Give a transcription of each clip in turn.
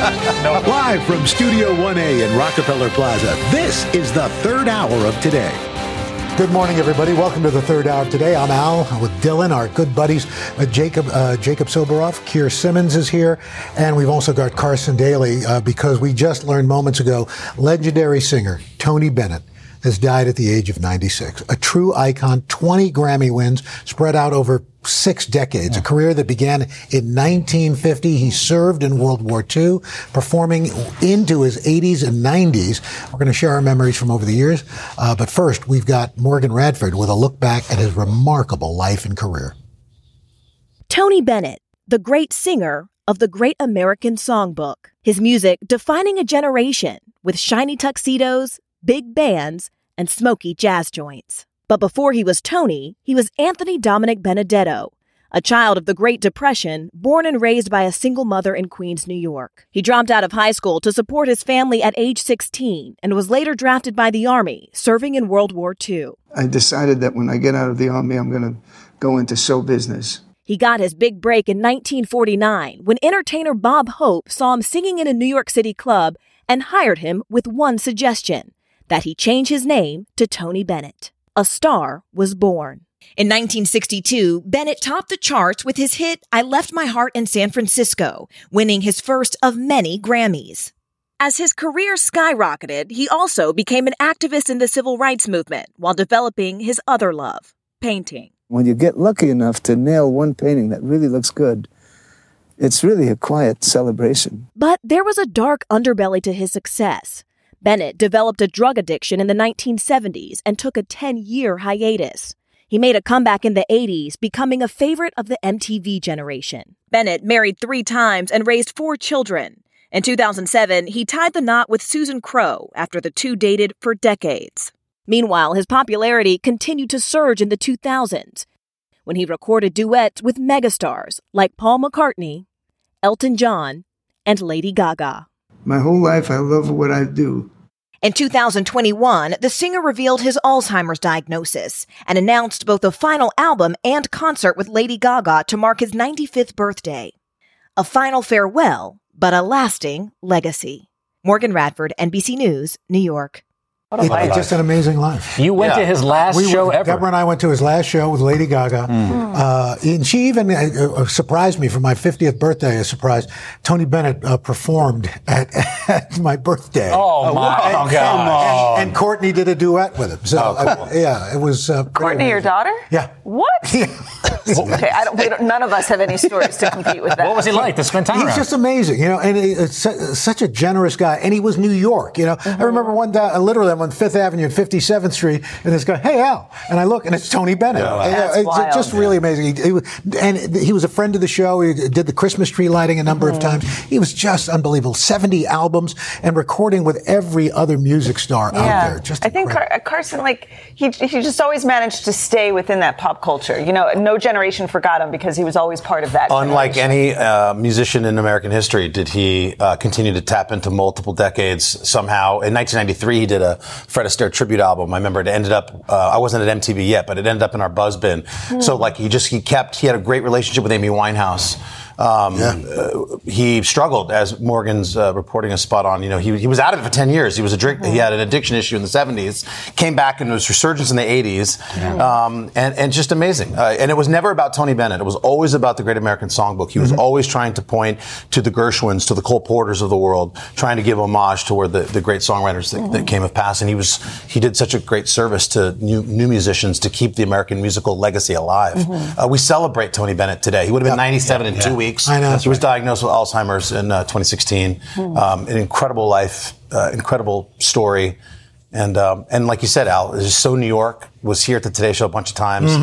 Live from Studio 1A in Rockefeller Plaza, this is the third hour of Today. Good morning, everybody. Welcome to the third hour of Today. I'm Al with Dylan, our good buddies, Jacob Soboroff. Keir Simmons is here, and we've also got Carson Daly because we just learned moments ago, legendary singer Tony Bennett has died at the age of 96. A true icon, 20 Grammy wins spread out over 6 decades, a career that began in 1950. He served in World War II, performing into his 80s and 90s. We're going to share our memories from over the years. But first, we've got Morgan Radford with a look back at his remarkable life and career. Tony Bennett, the great singer of the Great American Songbook. His music defining a generation with shiny tuxedos, big bands, and smoky jazz joints. But before he was Tony, he was Anthony Dominic Benedetto, a child of the Great Depression, born and raised by a single mother in Queens, New York. He dropped out of high school to support his family at age 16 and was later drafted by the Army, serving in World War II. I decided that when I get out of the Army, I'm going to go into show business. He got his big break in 1949 when entertainer Bob Hope saw him singing in a New York City club and hired him with one suggestion, that he change his name to Tony Bennett. A star was born. In 1962, Bennett topped the charts with his hit I Left My Heart in San Francisco, winning his first of many Grammys. As his career skyrocketed, he also became an activist in the civil rights movement while developing his other love, painting. When you get lucky enough to nail one painting that really looks good, it's really a quiet celebration. But there was a dark underbelly to his success. Bennett developed a drug addiction in the 1970s and took a 10-year hiatus. He made a comeback in the 80s, becoming a favorite of the MTV generation. Bennett married 3 times and raised 4 children. In 2007, he tied the knot with Susan Crow after the two dated for decades. Meanwhile, his popularity continued to surge in the 2000s when he recorded duets with megastars like Paul McCartney, Elton John, and Lady Gaga. My whole life, I love what I do. In 2021, the singer revealed his Alzheimer's diagnosis and announced both a final album and concert with Lady Gaga to mark his 95th birthday. A final farewell, but a lasting legacy. Morgan Radford, NBC News, New York. What a life. Just an amazing life. You went to his last show ever. Deborah and I went to his last show with Lady Gaga. And she even surprised me for my 50th birthday. A surprise. Tony Bennett performed at my birthday. Oh, my God. And Courtney did a duet with him. So, cool. It was... Courtney, your daughter? Yeah. What? Yeah. Okay, none of us have any stories to compete with that. What was he like to spend time around? He's just amazing, and he's such a generous guy. And he was New York, I remember one day, literally, I'm on 5th Avenue and 57th Street, and this guy, hey, Al. And I look, and it's Tony Bennett. Yeah, that's wild. Just really amazing. He was a friend of the show. He did the Christmas tree lighting a number of times. He was just unbelievable. 70 albums and recording with every other music star out there. Just I think Carson, he just always managed to stay within that pop culture. No generation forgot him because he was always part of that. Unlike any musician in American history, did he continue to tap into multiple decades somehow. In 1993, he did a Fred Astaire tribute album. I remember it ended up, I wasn't at MTV yet, but it ended up in our buzz bin. So he had a great relationship with Amy Winehouse. He struggled, as Morgan's reporting is spot on. He was out of it for 10 years. He was he had an addiction issue in the 70s, came back and was resurgence in the 80s, and just amazing. And it was never about Tony Bennett. It was always about the Great American Songbook. He was always trying to point to the Gershwins, to the Cole Porters of the world, trying to give homage toward the great songwriters that came of past. And he did such a great service to new musicians to keep the American musical legacy alive. We celebrate Tony Bennett today. He would have been 97 in 2 weeks. I know. He was diagnosed with Alzheimer's in 2016. An incredible life, incredible story. And like you said, Al, it was so New York, was here at the Today Show a bunch of times.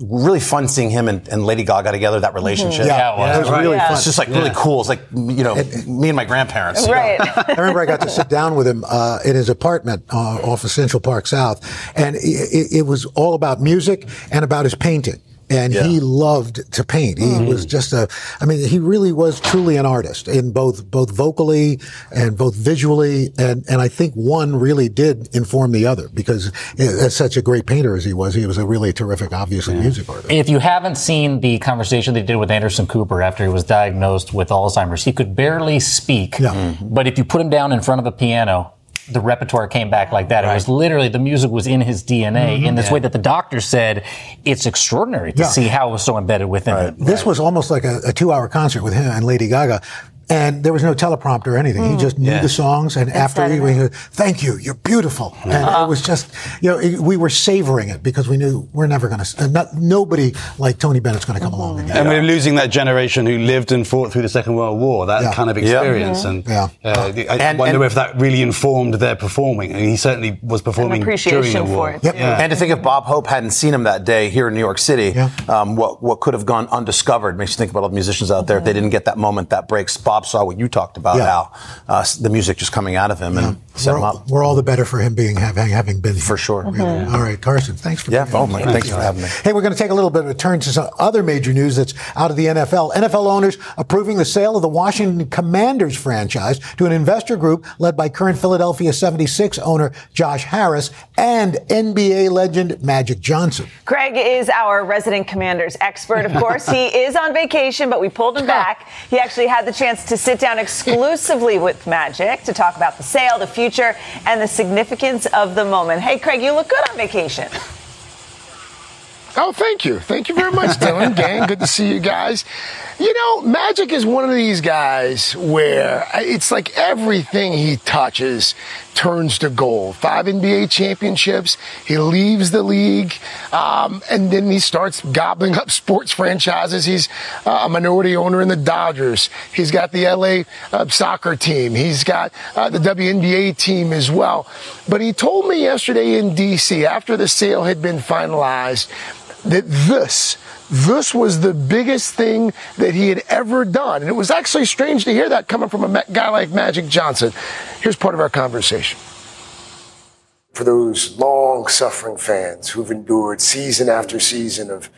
Really fun seeing him and Lady Gaga together, that relationship. It was really fun. It's just really cool. It's me and my grandparents. Right. I remember I got to sit down with him in his apartment off of Central Park South, and it was all about music and about his painting. And he loved to paint. He was just he really was truly an artist in both vocally and both visually. And I think one really did inform the other, because as such a great painter as he was a really terrific, obviously, music artist. If you haven't seen the conversation they did with Anderson Cooper after he was diagnosed with Alzheimer's, he could barely speak. Yeah. Mm-hmm. But if you put him down in front of a piano, the repertoire came back like that. Right. It was literally, the music was in his DNA in this way that the doctor said, it's extraordinary to see how it was so embedded within him. This was almost like a 2-hour concert with him and Lady Gaga. And there was no teleprompter or anything. He just knew the songs. And after he went, thank you, you're beautiful. And it was just, we were savoring it because we knew we're never going to, nobody like Tony Bennett's going to come along again. And we're losing that generation who lived and fought through the Second World War, that kind of experience. Yeah. I wonder if that really informed their performing. I mean, he certainly was performing during the war. Yep. Yeah. And to think if Bob Hope hadn't seen him that day here in New York City, what could have gone undiscovered makes you think about all the musicians out there. If they didn't get that moment, that break spot. Bob saw what you talked about, Al, the music just coming out of him and set him up. We're all the better for him having been here. For sure. Mm-hmm. Yeah. All right, Carson, thanks for thanks for having me. Hey, we're going to take a little bit of a turn to some other major news that's out of the NFL. NFL owners approving the sale of the Washington Commanders franchise to an investor group led by current Philadelphia 76ers owner Josh Harris and NBA legend Magic Johnson. Craig is our resident Commanders expert, of course. He is on vacation, but we pulled him back. He actually had the chance to sit down exclusively with Magic to talk about the sale, the future, and the significance of the moment. Hey, Craig, you look good on vacation. Oh, thank you. Thank you very much, Dylan. Gang, good to see you guys. You know, Magic is one of these guys where it's like everything he touches turns to gold. 5 NBA championships. He leaves the league. And then he starts gobbling up sports franchises. He's a minority owner in the Dodgers. He's got the LA soccer team. He's got the WNBA team as well. But he told me yesterday in D.C., after the sale had been finalized, that this was the biggest thing that he had ever done. And it was actually strange to hear that coming from a guy like Magic Johnson. Here's part of our conversation. For those long-suffering fans who've endured season after season of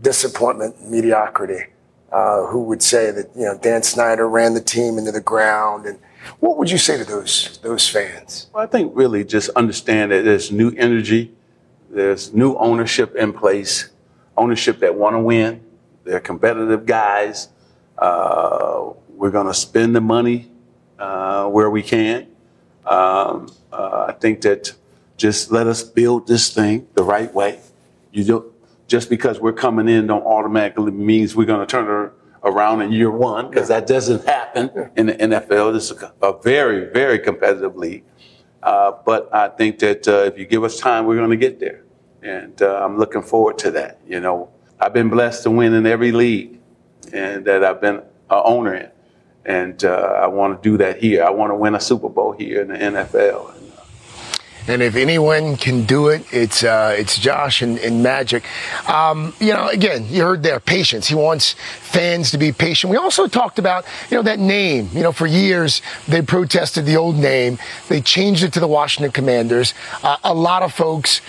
disappointment and mediocrity, who would say that, Dan Snyder ran the team into the ground, and what would you say to those fans? Well, I think really just understand that there's new energy, there's new ownership in place, ownership that want to win. They're competitive guys. We're going to spend the money where we can. I think that just let us build this thing the right way. You don't, just because we're coming in don't automatically means we're going to turn around in year one, because that doesn't happen in the NFL. This is a very, very competitive league. But I think that if you give us time, we're going to get there. And I'm looking forward to that. I've been blessed to win in every league and that I've been an owner in. And I want to do that here. I want to win a Super Bowl here in the NFL. And if anyone can do it, it's Josh and Magic. Again, you heard there, patience. He wants fans to be patient. We also talked about, that name. For years, they protested the old name. They changed it to the Washington Commanders. A lot of folks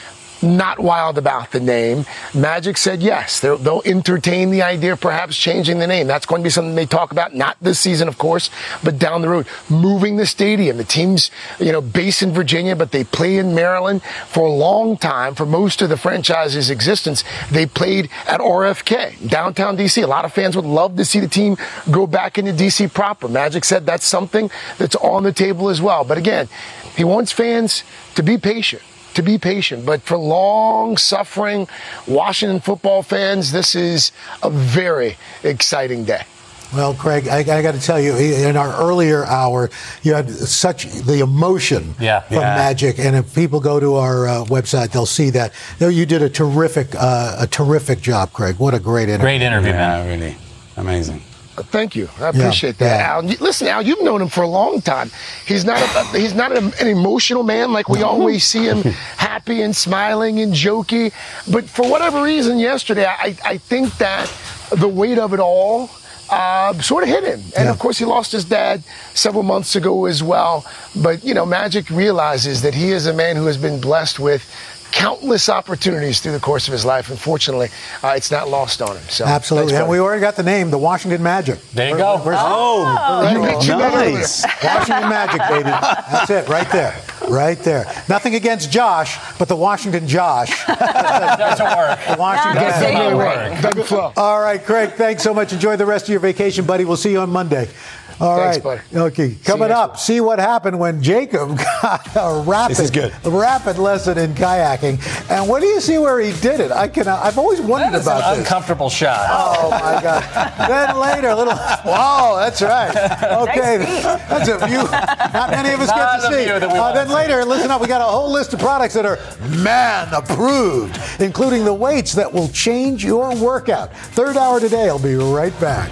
not wild about the name. Magic said yes, they'll entertain the idea of perhaps changing the name. That's going to be something they talk about, not this season, of course, but down the road. Moving the stadium. The team's, based in Virginia, but they play in Maryland for a long time. For most of the franchise's existence, they played at RFK, downtown D.C. A lot of fans would love to see the team go back into D.C. proper. Magic said that's something that's on the table as well. But again, he wants fans to be patient. But for long-suffering Washington football fans, this is a very exciting day. Well, Craig, I got to tell you, in our earlier hour, you had such the emotion from Magic, and if people go to our website, they'll see that. You did a terrific job, Craig. What a great interview! Great interview, man. Really amazing. Thank you. I appreciate that, Al. Listen, Al, you've known him for a long time. He's not an emotional man like we always see him, happy and smiling and jokey. But for whatever reason, yesterday, I think that the weight of it all sort of hit him. And, of course, he lost his dad several months ago as well. But, Magic realizes that he is a man who has been blessed with countless opportunities through the course of his life, and fortunately, it's not lost on him. So, absolutely. Thanks, and we already got the name, the Washington Magic. There you go. Nice. Washington Magic, baby. That's it, right there. Right there. Nothing against Josh, but the Washington Josh. Doesn't work. The Washington Josh. Doesn't work. All right, Craig, thanks so much. Enjoy the rest of your vacation, buddy. We'll see you on Monday. All right. Thanks, buddy. Okay. Coming up, see what happened when Jacob got a rapid lesson in kayaking. And what do you see where he did it? I've always wondered about this. That is an uncomfortable shot. Oh, my God. Then later, a little... Wow, that's right. Okay. That's a view. Not many of us get to see. Then later, listen up, we got a whole list of products that are man-approved, including the weights that will change your workout. Third hour today. I'll be right back.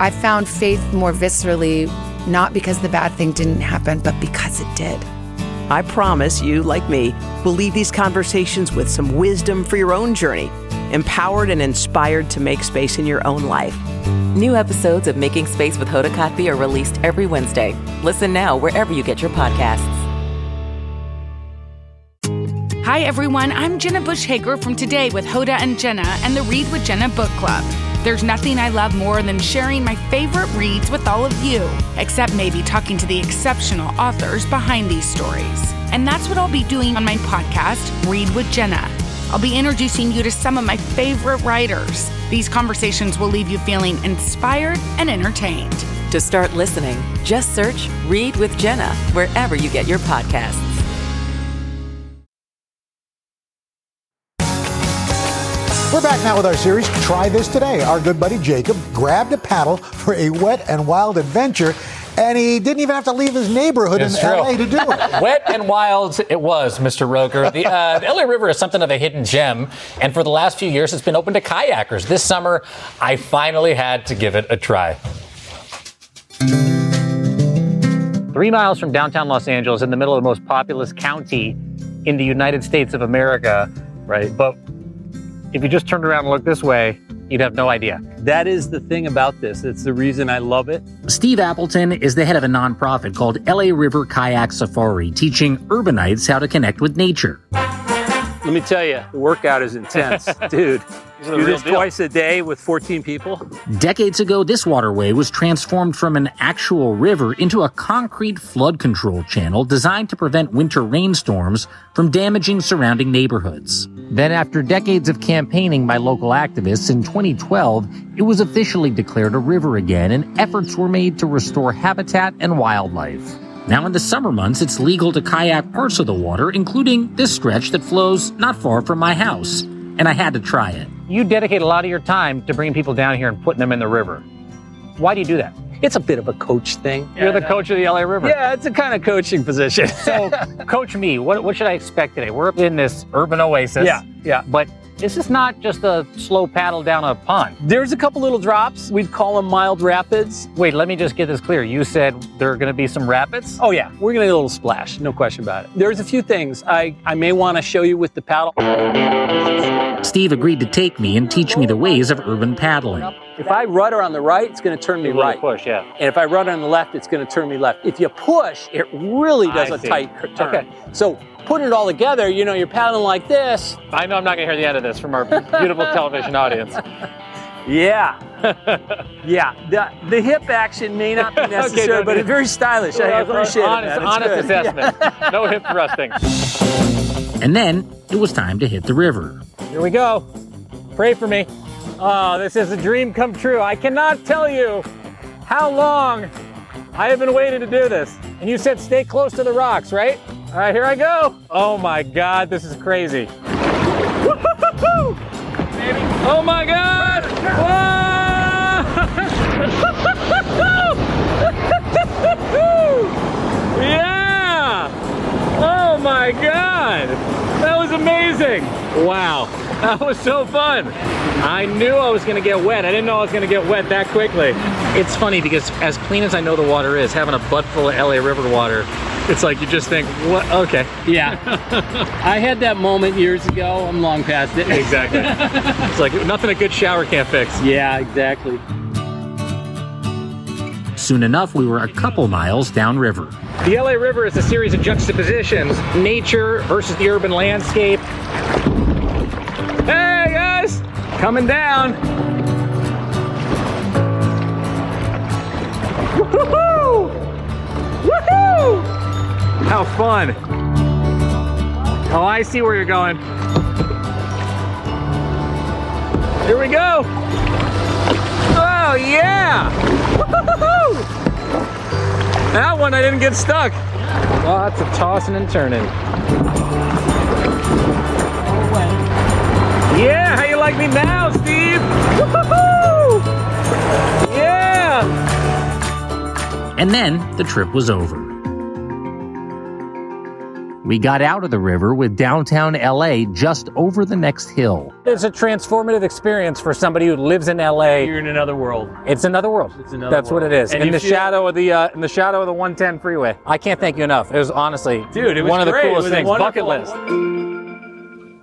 I found faith more viscerally, not because the bad thing didn't happen, but because it did. I promise you, like me, will leave these conversations with some wisdom for your own journey, empowered and inspired to make space in your own life. New episodes of Making Space with Hoda Kotb are released every Wednesday. Listen now wherever you get your podcasts. Hi, everyone. I'm Jenna Bush Hager from Today with Hoda and Jenna and the Read with Jenna Book Club. There's nothing I love more than sharing my favorite reads with all of you, except maybe talking to the exceptional authors behind these stories. And that's what I'll be doing on my podcast, Read with Jenna. I'll be introducing you to some of my favorite writers. These conversations will leave you feeling inspired and entertained. To start listening, just search Read with Jenna wherever you get your podcasts. We're back now with our series, Try This Today. Our good buddy Jacob grabbed a paddle for a wet and wild adventure, and he didn't even have to leave his neighborhood LA to do it. Wet and wild it was, Mr. Roker. The LA River is something of a hidden gem, and for the last few years it's been open to kayakers. This summer, I finally had to give it a try. 3 miles from downtown Los Angeles, in the middle of the most populous county in the United States of America, right? But if you just turned around and looked this way, you'd have no idea. That is the thing about this. It's the reason I love it. Steve Appleton is the head of a nonprofit called LA River Kayak Safari, teaching urbanites how to connect with nature. Let me tell you, the workout is intense, dude. Do this twice a day with 14 people. Decades ago, this waterway was transformed from an actual river into a concrete flood control channel designed to prevent winter rainstorms from damaging surrounding neighborhoods. Then, after decades of campaigning by local activists, in 2012, it was officially declared a river again, and efforts were made to restore habitat and wildlife. Now, in the summer months, it's legal to kayak parts of the water, including this stretch that flows not far from my house, and I had to try it. You dedicate a lot of your time to bringing people down here and putting them in the river. Why do you do that? It's a bit of a coach thing. Yeah, you're the coach of the LA River. Yeah, it's a kind of coaching position. So, coach me. What should I expect today? We're up in this urban oasis. Yeah. But this is not just a slow paddle down a pond. There's a couple little drops. We'd call them mild rapids. Wait, let me just get this clear. You said there are going to be some rapids? Oh, yeah. We're going to get a little splash. No question about it. There's a few things I may want to show you with the paddle. Steve agreed to take me and teach me the ways of urban paddling. If I rudder on the right, it's going to turn me right. Push, yeah. And if I rudder on the left, it's going to turn me left. If you push, it really does a tight turn. Okay. So putting it all together, you're paddling like this. I know I'm not going to hear the end of this from our beautiful television audience. Yeah. The hip action may not be necessary, but it's very stylish. I appreciate it, man. Honest assessment. Yeah. No hip thrusting. And then it was time to hit the river. Here we go. Pray for me. Oh, this is a dream come true. I cannot tell you how long I have been waiting to do this. And you said stay close to the rocks, right? All right, here I go. Oh my God, this is crazy. Woo-hoo-hoo-hoo! Oh my God! Whoa! Yeah! Oh my God! That was amazing. Wow, that was so fun. I knew I was gonna get wet. I didn't know I was gonna get wet that quickly. It's funny because as clean as I know the water is, having a butt full of LA River water, it's like you just think, what, okay. Yeah, I had that moment years ago. I'm long past it. Exactly. It's like nothing a good shower can't fix. Yeah, exactly. Soon enough, we were a couple miles downriver. The LA River is a series of juxtapositions, nature versus the urban landscape. Hey guys, coming down. Woohoo! Woohoo! How fun. Oh, I see where you're going. Here we go. Oh yeah! That one I didn't get stuck. Lots of tossing and turning. Yeah, how you like me now, Steve? Woo-hoo-hoo! Yeah! And then the trip was over. We got out of the river with downtown LA just over the next hill. It's a transformative experience for somebody who lives in LA. You're in another world. It's another world. It's another That's world. What it is. And in the shadow of the 110 freeway. I can't thank you enough. It was honestly one of the coolest things. Bucket list.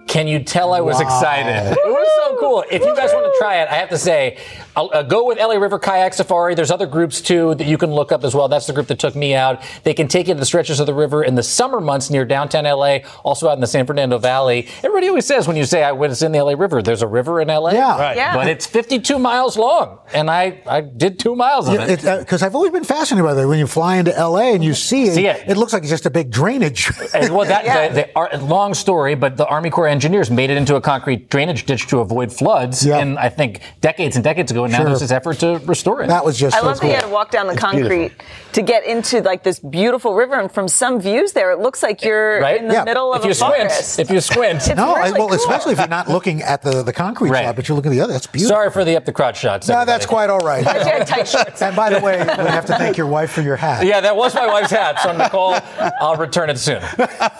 Can you tell I was excited? It was so cool. If you guys want to try it, I have to say, I'll go with LA River Kayak Safari. There's other groups, too, that you can look up as well. That's the group that took me out. They can take you to the stretches of the river in the summer months near downtown L.A., also out in the San Fernando Valley. Everybody always says when you say, I was in the L.A. River, there's a river in L.A.? Yeah. Right. Yeah. But it's 52 miles long, and I did 2 miles of it. Because I've always been fascinated by that. When you fly into L.A. and you see it, it looks like it's just a big drainage. Long story, but the Army Corps engineers made it into a concrete drainage ditch to avoid floods, and I think decades ago, and now there's this effort to restore it. That was just I love that you had to walk down the concrete to get into like this beautiful river, and from some views there, it looks like you're in the middle of a forest. If you squint. It's really cool. Especially if you're not looking at the concrete shot, but you're looking at the other. That's beautiful. Sorry for the up-the-crotch shots. No, everybody. That's quite all right. And by the way, we have to thank your wife for your hat. Yeah, that was my wife's hat, so Nicole, I'll return it soon.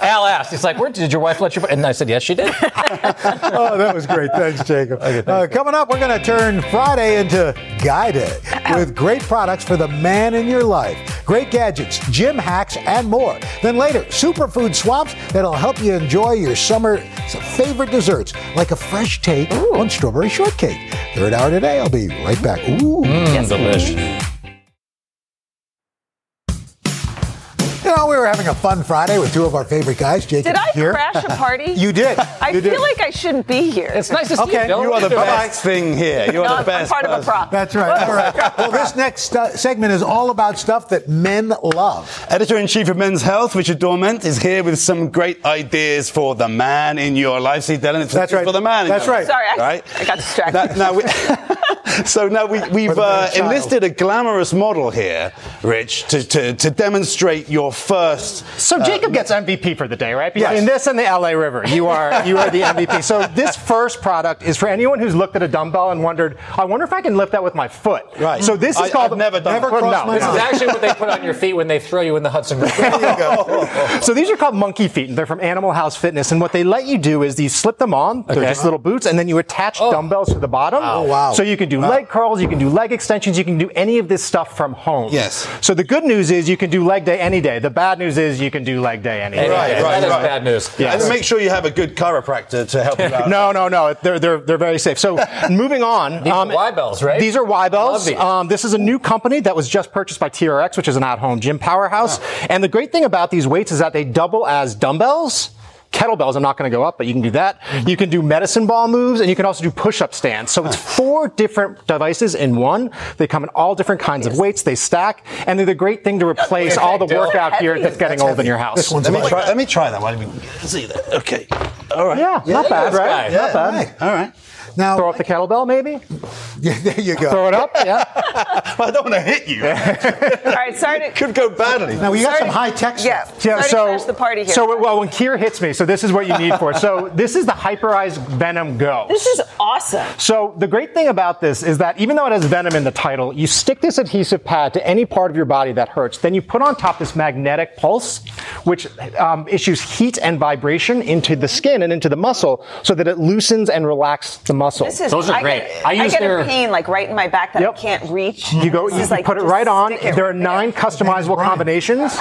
Al asked, he's like, where did your wife let you? And I said, yes, she did. Oh, that was great. Thanks, Jacob. Okay, thanks. Coming up, we're going to turn Friday into Guy Day with great products for the man in your life. Great gadgets, gym hacks, and more. Then later, superfood swaps that'll help you enjoy your summer favorite desserts, like a fresh take on strawberry shortcake. Third hour today, I'll be right back. Ooh, delicious. You know, we were having a fun Friday with two of our favorite guys, Jacob. Did I crash a party? You did. I feel like I shouldn't be here. It's nice to see you. Okay, you are the best thing here. You are the best. I'm part of a prop. That's right. All right. Well, this next segment is all about stuff that men love. Editor-in-Chief of Men's Health, Richard Dormant, is here with some great ideas for the man in your life. See, Dylan, it's for the man in your life. That's right. Sorry, I got distracted. We've enlisted a glamorous model here, Rich, to demonstrate your first. So Jacob gets MVP for the day, right? Between this and the LA River, you are the MVP. So this first product is for anyone who's looked at a dumbbell and wondered, I wonder if I can lift that with my foot. Right. So this is called This is actually what they put on your feet when they throw you in the Hudson River. There you go. So these are called monkey feet, and they're from Animal House Fitness. And what they let you do is you slip them on. They're just little boots, and then you attach dumbbells to the bottom. Oh wow! So you can do leg curls, you can do leg extensions, you can do any of this stuff from home. Yes. So the good news is you can do leg day any day. The bad news is you can do leg day anyway. That is bad news. Yes. And make sure you have a good chiropractor to help you out. No. They're very safe. So moving on. These are Y-bells, right? These are Y-bells. This is a new company that was just purchased by TRX, which is an at-home gym powerhouse. Oh. And the great thing about these weights is that they double as dumbbells. Kettlebells, I'm not going to go up, but you can do that. You can do medicine ball moves, and you can also do push-up stands. So it's four different devices in one. They come in all different kinds of weights. They stack, and they're the great thing to replace all the workout gear that's getting old in your house. Let me try that one. See that? Okay. All right. Yeah, not bad, right? Not bad. All right. Now, throw up the kettlebell, maybe? Yeah, there you go. Throw it up, yeah. Well, I don't want to hit you. All right, sorry. It could go badly. Now, we got some high tech stuff. Yeah, so to crash the party here. So, well, when Keir hits me, so this is what you need for it. So this is the Hyperice Venom Go. This is awesome. So the great thing about this is that even though it has venom in the title, you stick this adhesive pad to any part of your body that hurts. Then you put on top this magnetic pulse, which issues heat and vibration into the skin and into the muscle so that it loosens and relaxes the muscle. Those are great. I get a pain like right in my back that I can't reach. You put it right on. There are 9 customizable combinations.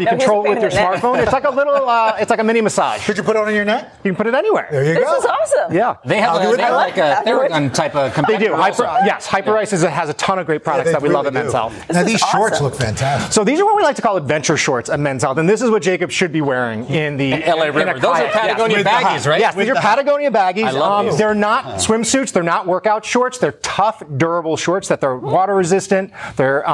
You control it with your smartphone. It's like a little, it's like a mini massage. Should you put it on your neck? You can put it anywhere. There you go. This is awesome. Yeah. They have like a Theragun type of company. They do. Yes, Hyperice has a ton of great products that we love at Men's Health. Now, these shorts look fantastic. So these are what we like to call adventure shorts at Men's Health. And this is what Jacob should be wearing in the LA River. Those are Patagonia baggies, right? Yes, these are Patagonia baggies. I love these. They're not swimsuits. They're not workout shorts. They're tough, durable shorts that they're water resistant, they're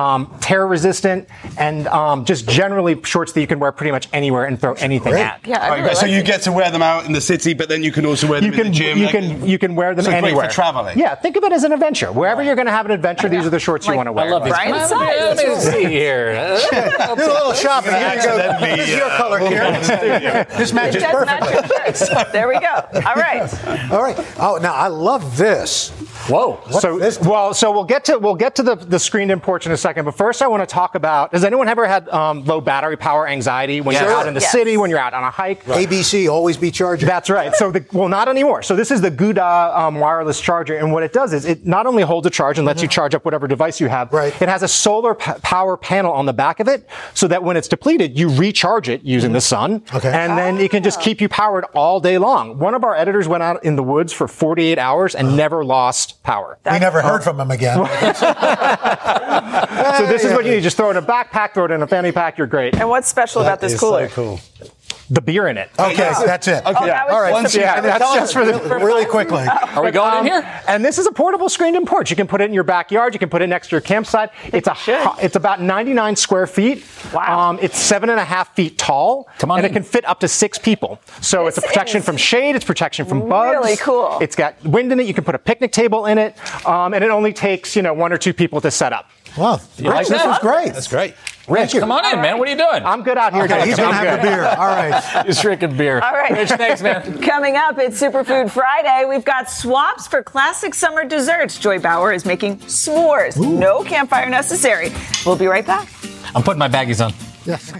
tear resistant, and just generally shorts that you can wear pretty much anywhere and throw anything at. Yeah, so you get to wear them out in the city, but then you can also wear them in the gym. You can wear them anywhere. Great for traveling. Yeah, think of it as an adventure. Wherever you're going to have an adventure, these are the shorts you want to wear. I love these. Let me see here. Do a little shopping. Here you go. This is your color here. This matches perfectly. There we go. All right. All right. Oh, now I love this. Whoa. So we'll get to the screened imports in a second, but first I want to talk about, has anyone ever had low battery power anxiety when you're out in the city, when you're out on a hike? Right. ABC, always be charging. That's right. So not anymore. So this is the Guda wireless charger, and what it does is it not only holds a charge and lets you charge up whatever device you have, it has a solar power panel on the back of it so that when it's depleted, you recharge it using the sun, and then it can just keep you powered all day long. One of our editors went out in the woods for 48 hours and never lost power. We never heard from him again. So this is what you need. Just throw it in a backpack, throw it in a fanny pack. You're great. And what's special about this cooler? So cool. The beer in it. Okay, that's it. Okay, all right. That's just for the really quickly. Are we going in here? And this is a portable screened in porch. You can put it in your backyard. You can put it next to your campsite. It's about 99 square feet. Wow. It's 7.5 feet tall. Come on, and it can fit up to 6 people. So it's a protection from shade. It's protection from bugs. Really cool. It's got wind in it. You can put a picnic table in it, and it only takes 1 or 2 people to set up. Wow, Rich, this was great. That's great. Rich, come on in, man. What are you doing? I'm good out here. Okay, he's going to have a beer. All right. He's drinking beer. All right. Rich, thanks, man. Coming up, it's Superfood Friday. We've got swaps for classic summer desserts. Joy Bauer is making s'mores. Ooh. No campfire necessary. We'll be right back. I'm putting my baggies on. Yes.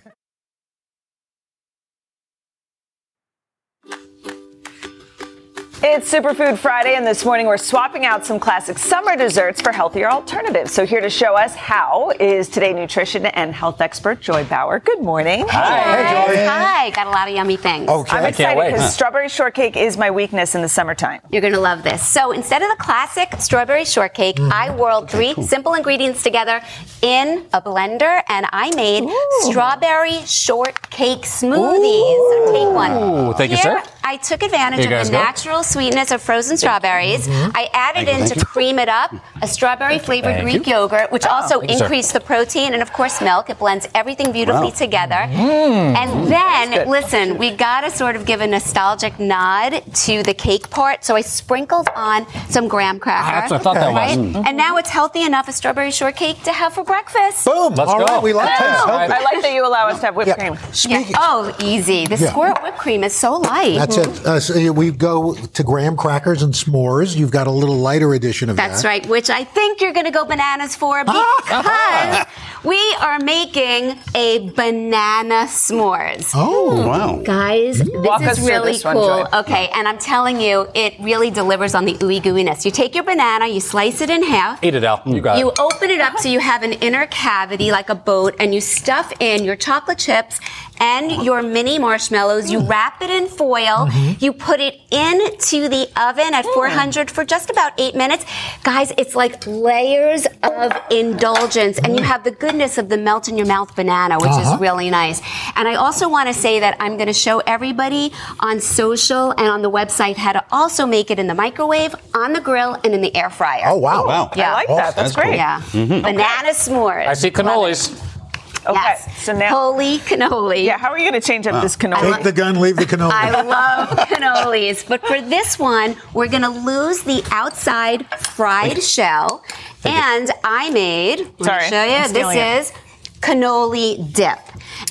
It's Superfood Friday, and this morning we're swapping out some classic summer desserts for healthier alternatives. So here to show us how is today nutrition and health expert Joy Bauer. Good morning. Hi. Hey, Joy. Hi. Got a lot of yummy things. Okay. I'm excited because strawberry shortcake is my weakness in the summertime. You're going to love this. So instead of the classic strawberry shortcake, I whirled 3 simple ingredients together in a blender, and I made strawberry shortcake smoothies. Ooh. So take one. Ooh, thank you, sir. I took advantage of the natural sweetness of frozen strawberries. Mm-hmm. I added to cream it up a strawberry-flavored Greek yogurt, which also increased the protein, and, of course, milk. It blends everything beautifully together. Mm. And then, listen, we got to sort of give a nostalgic nod to the cake part, so I sprinkled on some graham cracker. That's what I thought that was. Mm-hmm. And now it's healthy enough a strawberry shortcake to have for breakfast. Boom! Let's go. Right, we like that. I like that you allow us to have whipped cream. Oh, easy. The squirt whipped cream is so light. So we go to graham crackers and s'mores. You've got a little lighter edition of That's right, which I think you're going to go bananas for because we are making a banana s'mores. Oh, wow. Guys, this is really cool. Okay, and I'm telling you, it really delivers on the ooey-gooeyness. You take your banana, you slice it in half. Eat it out. You open it up so you have an inner cavity like a boat, and you stuff in your chocolate chips and your mini marshmallows. You wrap it in foil. Mm-hmm. You put it into the oven at 400 for just about 8 minutes. Guys, it's like layers of indulgence. And you have the goodness of the melt-in-your-mouth banana, which is really nice. And I also want to say that I'm going to show everybody on social and on the website how to also make it in the microwave, on the grill, and in the air fryer. Oh, wow. Yeah. I like that. That's great. Cool. Yeah. Mm-hmm. Banana s'mores. I see cannolis. Okay. Yes. So now, holy cannoli. Yeah, how are you going to change up this cannoli? Take the gun, leave the cannoli. I love cannolis. But for this one, we're going to lose the outside fried shell. And I made, let me show you, this is cannoli dip.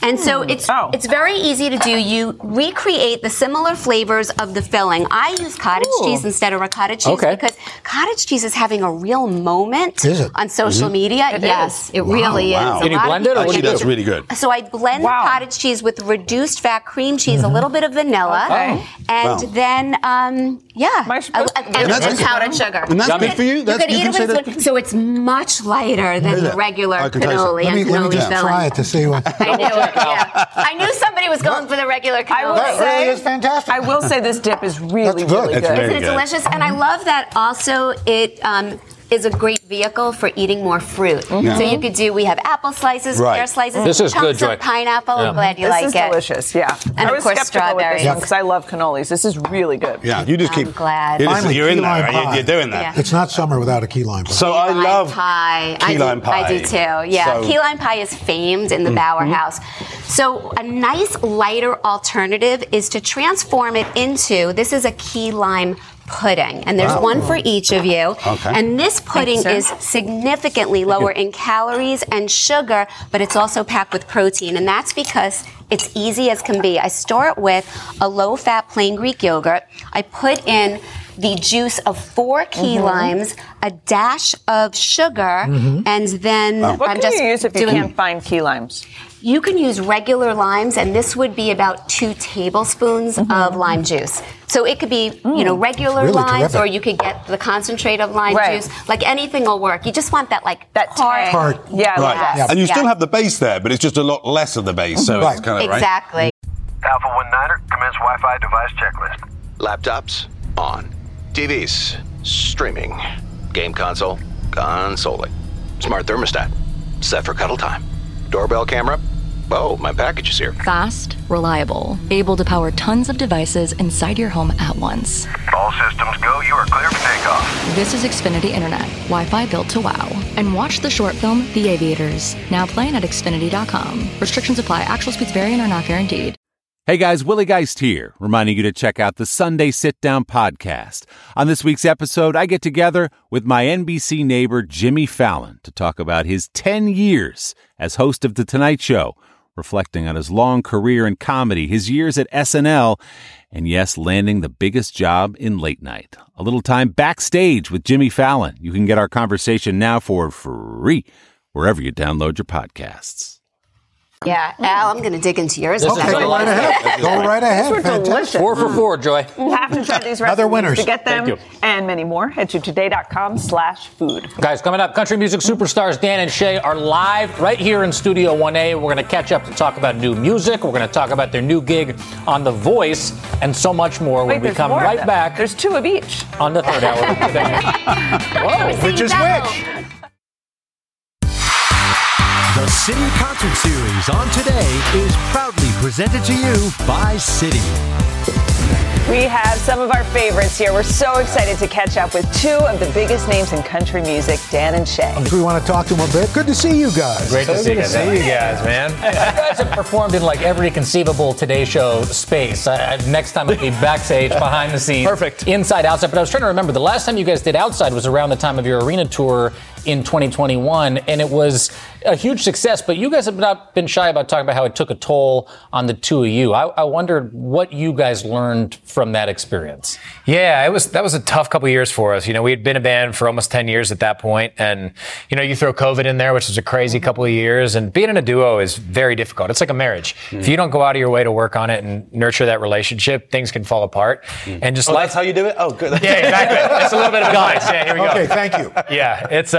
And so it's very easy to do. You recreate the similar flavors of the filling. I use cottage cheese instead of ricotta cheese because cottage cheese is having a real moment on social media. It really is. Can you blend it? Or she does really good. So I blend the cottage cheese with reduced fat cream cheese, a little bit of vanilla, and then and powdered sugar. And that's good for you. So it's much lighter than the regular cannoli and cannoli filling. Try it to see what. I knew somebody was going for the regular cannoli. That really is fantastic. I will say this dip is really, really good. Isn't it delicious? And I love that also it is a great vehicle for eating more fruit. So you could do, we have apple slices, pear slices, this is good, Joy. Pineapple. I'm glad you like it. This is delicious, And of course strawberries. Because I love cannolis. This is really good. Yeah, you just keep... I'm glad. You're in that, right? You're doing that. Yeah. It's not summer without a key lime pie. So I love key lime pie. I do too, yeah. So. Key lime pie is famed in the Bauer house. So a nice lighter alternative is to transform it into, this is a key lime pudding, and there's one for each of you. Okay. And this pudding is significantly lower in calories and sugar, but it's also packed with protein, and that's because it's easy as can be. I store it with a low-fat plain Greek yogurt. I put in the juice of 4 key limes, a dash of sugar, and then I'm just doing... What can you use if you can't find key limes? You can use regular limes, and this would be about 2 tablespoons of lime juice. So it could be, you know, regular limes, or you could get the concentrate of lime juice. Like anything will work. You just want that, like that tart. Yeah, and you still have the base there, but it's just a lot less of the base. So it's kind of exactly. Alpha 19er, commence Wi-Fi device checklist. Laptops on. TVs streaming. Game console consoling. Smart thermostat set for cuddle time. Doorbell camera. Oh, my package is here. Fast, reliable, able to power tons of devices inside your home at once. All systems go. You are clear for takeoff. This is Xfinity Internet, Wi-Fi built to wow. And watch the short film, The Aviators, now playing at Xfinity.com. Restrictions apply. Actual speeds vary and are not guaranteed. Hey guys, Willie Geist here, reminding you to check out the Sunday Sit Down podcast. On this week's episode, I get together with my NBC neighbor, Jimmy Fallon, to talk about his 10 years as host of The Tonight Show, reflecting on his long career in comedy, his years at SNL, and yes, landing the biggest job in late night. A little time backstage with Jimmy Fallon. You can get our conversation now for free wherever you download your podcasts. Yeah, Al, I'm going to dig into yours. Okay, go right ahead. Go right ahead. These were delicious. 4 for 4, Joy. You have to try these recipes to get them and many more. Head to today.com/food. Guys, coming up, country music superstars Dan and Shay are live right here in Studio 1A. We're going to catch up to talk about new music. We're going to talk about their new gig on The Voice and so much more when we come right back. There's 2 of each. On the third hour of today. Whoa, which is which? The City Concert Series on Today is proudly presented to you by City. We have some of our favorites here. We're so excited to catch up with 2 of the biggest names in country music, Dan and Shay. We want to talk to them a bit. Good to see you guys. Great to see you guys, man. You guys have performed in like every conceivable Today Show space. Next time it'll be backstage, behind the scenes. Perfect. Inside, outside. But I was trying to remember, the last time you guys did outside was around the time of your arena tour in 2021, and it was a huge success, but you guys have not been shy about talking about how it took a toll on the 2 of you. I wondered what you guys learned from that experience. Yeah, that was a tough couple of years for us. You know, we had been a band for almost 10 years at that point, and, you know, you throw COVID in there, which was a crazy couple of years, and being in a duo is very difficult. It's like a marriage. Mm. If you don't go out of your way to work on it and nurture that relationship, things can fall apart. Mm. And just that's how you do it? Oh, good. Yeah, exactly. It's a little bit of a guys. Yeah, here we go. Okay, thank you. Yeah, it's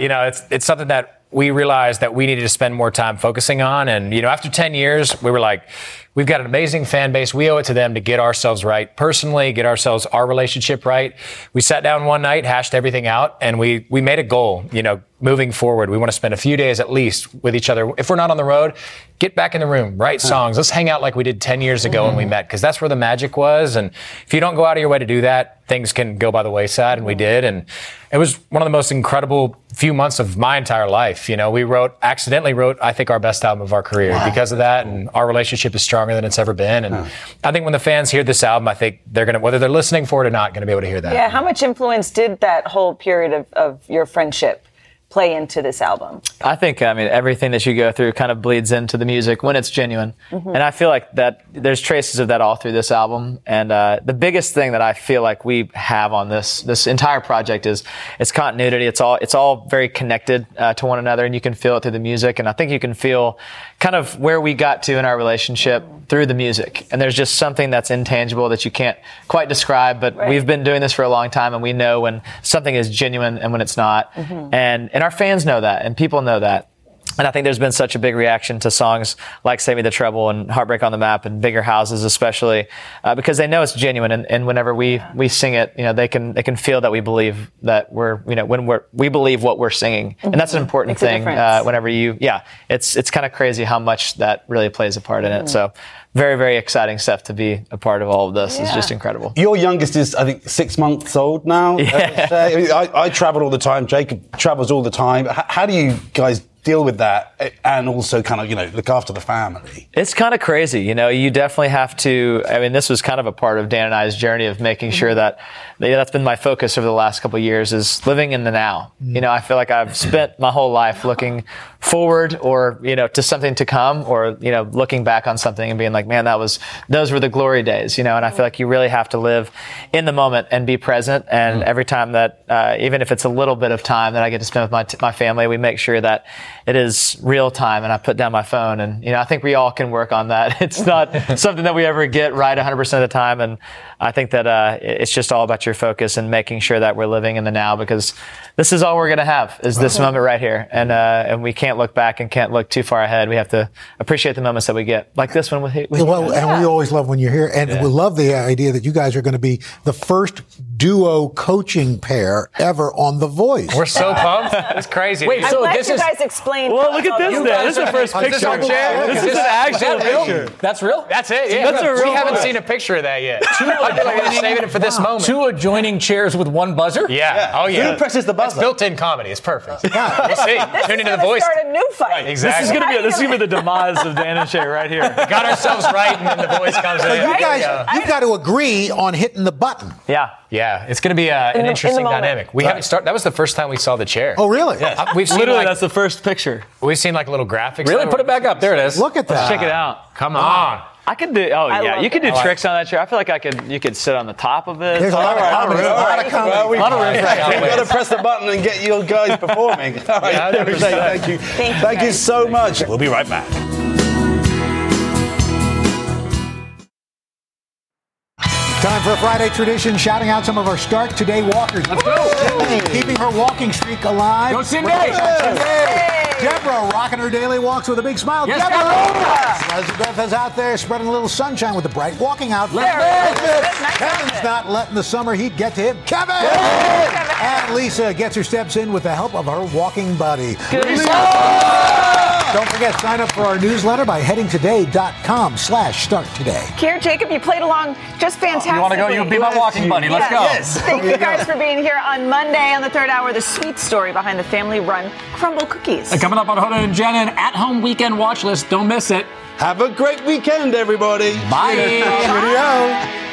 you know, it's something that we realized that we needed to spend more time focusing on. And, you know, after 10 years, we were like, we've got an amazing fan base. We owe it to them to get ourselves right personally, get ourselves, our relationship right. We sat down one night, hashed everything out, and we made a goal, you know, moving forward. We want to spend a few days at least with each other. If we're not on the road, get back in the room, write songs. Let's hang out like we did 10 years ago when we met, because that's where the magic was. And if you don't go out of your way to do that, things can go by the wayside, and we did. And it was one of the most incredible few months of my entire life. You know, we accidentally wrote, I think, our best album of our career because of that. And our relationship is stronger than it's ever been. And I think when the fans hear this album, I think they're going to, whether they're listening for it or not, going to be able to hear that. Yeah. How much influence did that whole period of your friendship play into this album? I think, I mean, everything that you go through kind of bleeds into the music when it's genuine. And I feel like that there's traces of that all through this album. And the biggest thing that I feel like we have on this entire project is its continuity. It's all very connected to one another, and you can feel it through the music. And I think you can feel kind of where we got to in our relationship through the music. And there's just something that's intangible that you can't quite describe, but we've been doing this for a long time, and we know when something is genuine and when it's not. And our fans know that, and people know that. And I think there's been such a big reaction to songs like Save Me the Trouble and Heartbreak on the Map and Bigger Houses, especially, because they know it's genuine. And whenever we sing it, you know, they can feel that we believe that we believe what we're singing. And that's an important thing. Whenever it's kind of crazy how much that really plays a part in it. So very, very exciting stuff to be a part of all of this. Yeah. It's just incredible. Your youngest is, I think, 6 months old now. Yeah. I travel all the time. Jacob travels all the time. How do you guys deal with that and also kind of, you know, look after the family? It's kind of crazy. You know, you definitely have to, I mean, this was kind of a part of Dan and I's journey of making sure that, that's been my focus over the last couple of years, is living in the now. You know, I feel like I've spent my whole life looking forward or, you know, to something to come, or, you know, looking back on something and being like, man, those were the glory days, you know, and I feel like you really have to live in the moment and be present. And every time that, even if it's a little bit of time that I get to spend with my family, we make sure that it is real time, and I put down my phone. And, you know, I think we all can work on that. It's not something that we ever get right 100% of the time. And I think that it's just all about your focus and making sure that we're living in the now, because this is all we're going to have is this moment right here. And we can't look back and can't look too far ahead. We have to appreciate the moments that we get, like this one with and we always love when you're here. And we love the idea that you guys are going to be the first duo coaching pair ever on The Voice. We're so pumped. It's crazy. Wait, so this is... Well, look at this now. This is the first picture. This is an actual picture. That's real? That's it, yeah. That's a real haven't seen a picture of that yet. I feel like we're saving it for this moment. Two adjoining chairs with one buzzer? Yeah. Oh, yeah. Who presses the buzzer? It's built-in comedy. It's perfect. Yeah. We'll see. Tune into The Voice. This is going to start a new fight. Right, exactly. This is going to be the demise of Dan and Shay right here. We got ourselves right, and then The Voice comes in. So you guys, you've got to agree on hitting the button. Yeah. Yeah, it's going to be an interesting dynamic. We haven't started. That was the first time we saw the chair. Oh, really? Yeah. We've seen, literally, that's the first picture. We've seen like little graphics. Really? Put it back up. There it is. Look at that. Let's check it out. Come on. I could do. Oh, yeah. You could do tricks on that chair. I feel like You could sit on the top of it. There's a lot of room. We've got to press the button and get you guys performing. All right. Yeah, thank you. Thank you so much. We'll be right back. Time for a Friday tradition, shouting out some of our Start Today walkers. Let's go. Keeping her walking streak alive. Go Cindy! Deborah rocking her daily walks with a big smile. Yes, Deborah! Leslie Griffiths out there spreading a little sunshine with a bright walking outfit. Nice. Kevin's not letting the summer heat get to him. Kevin! And Lisa gets her steps in with the help of her walking buddy. Good Lisa! Don't forget, sign up for our newsletter by heading today.com/starttoday. Kier, Jacob, you played along just fantastic. You want to go? You'll be my walking buddy. Let's go. Yes. Thank you guys for being here on Monday. On the third hour, the sweet story behind the family-run Crumble Cookies. And coming up on Hoda and Jenna, an at-home weekend watch list. Don't miss it. Have a great weekend, everybody. Bye. Cheerio.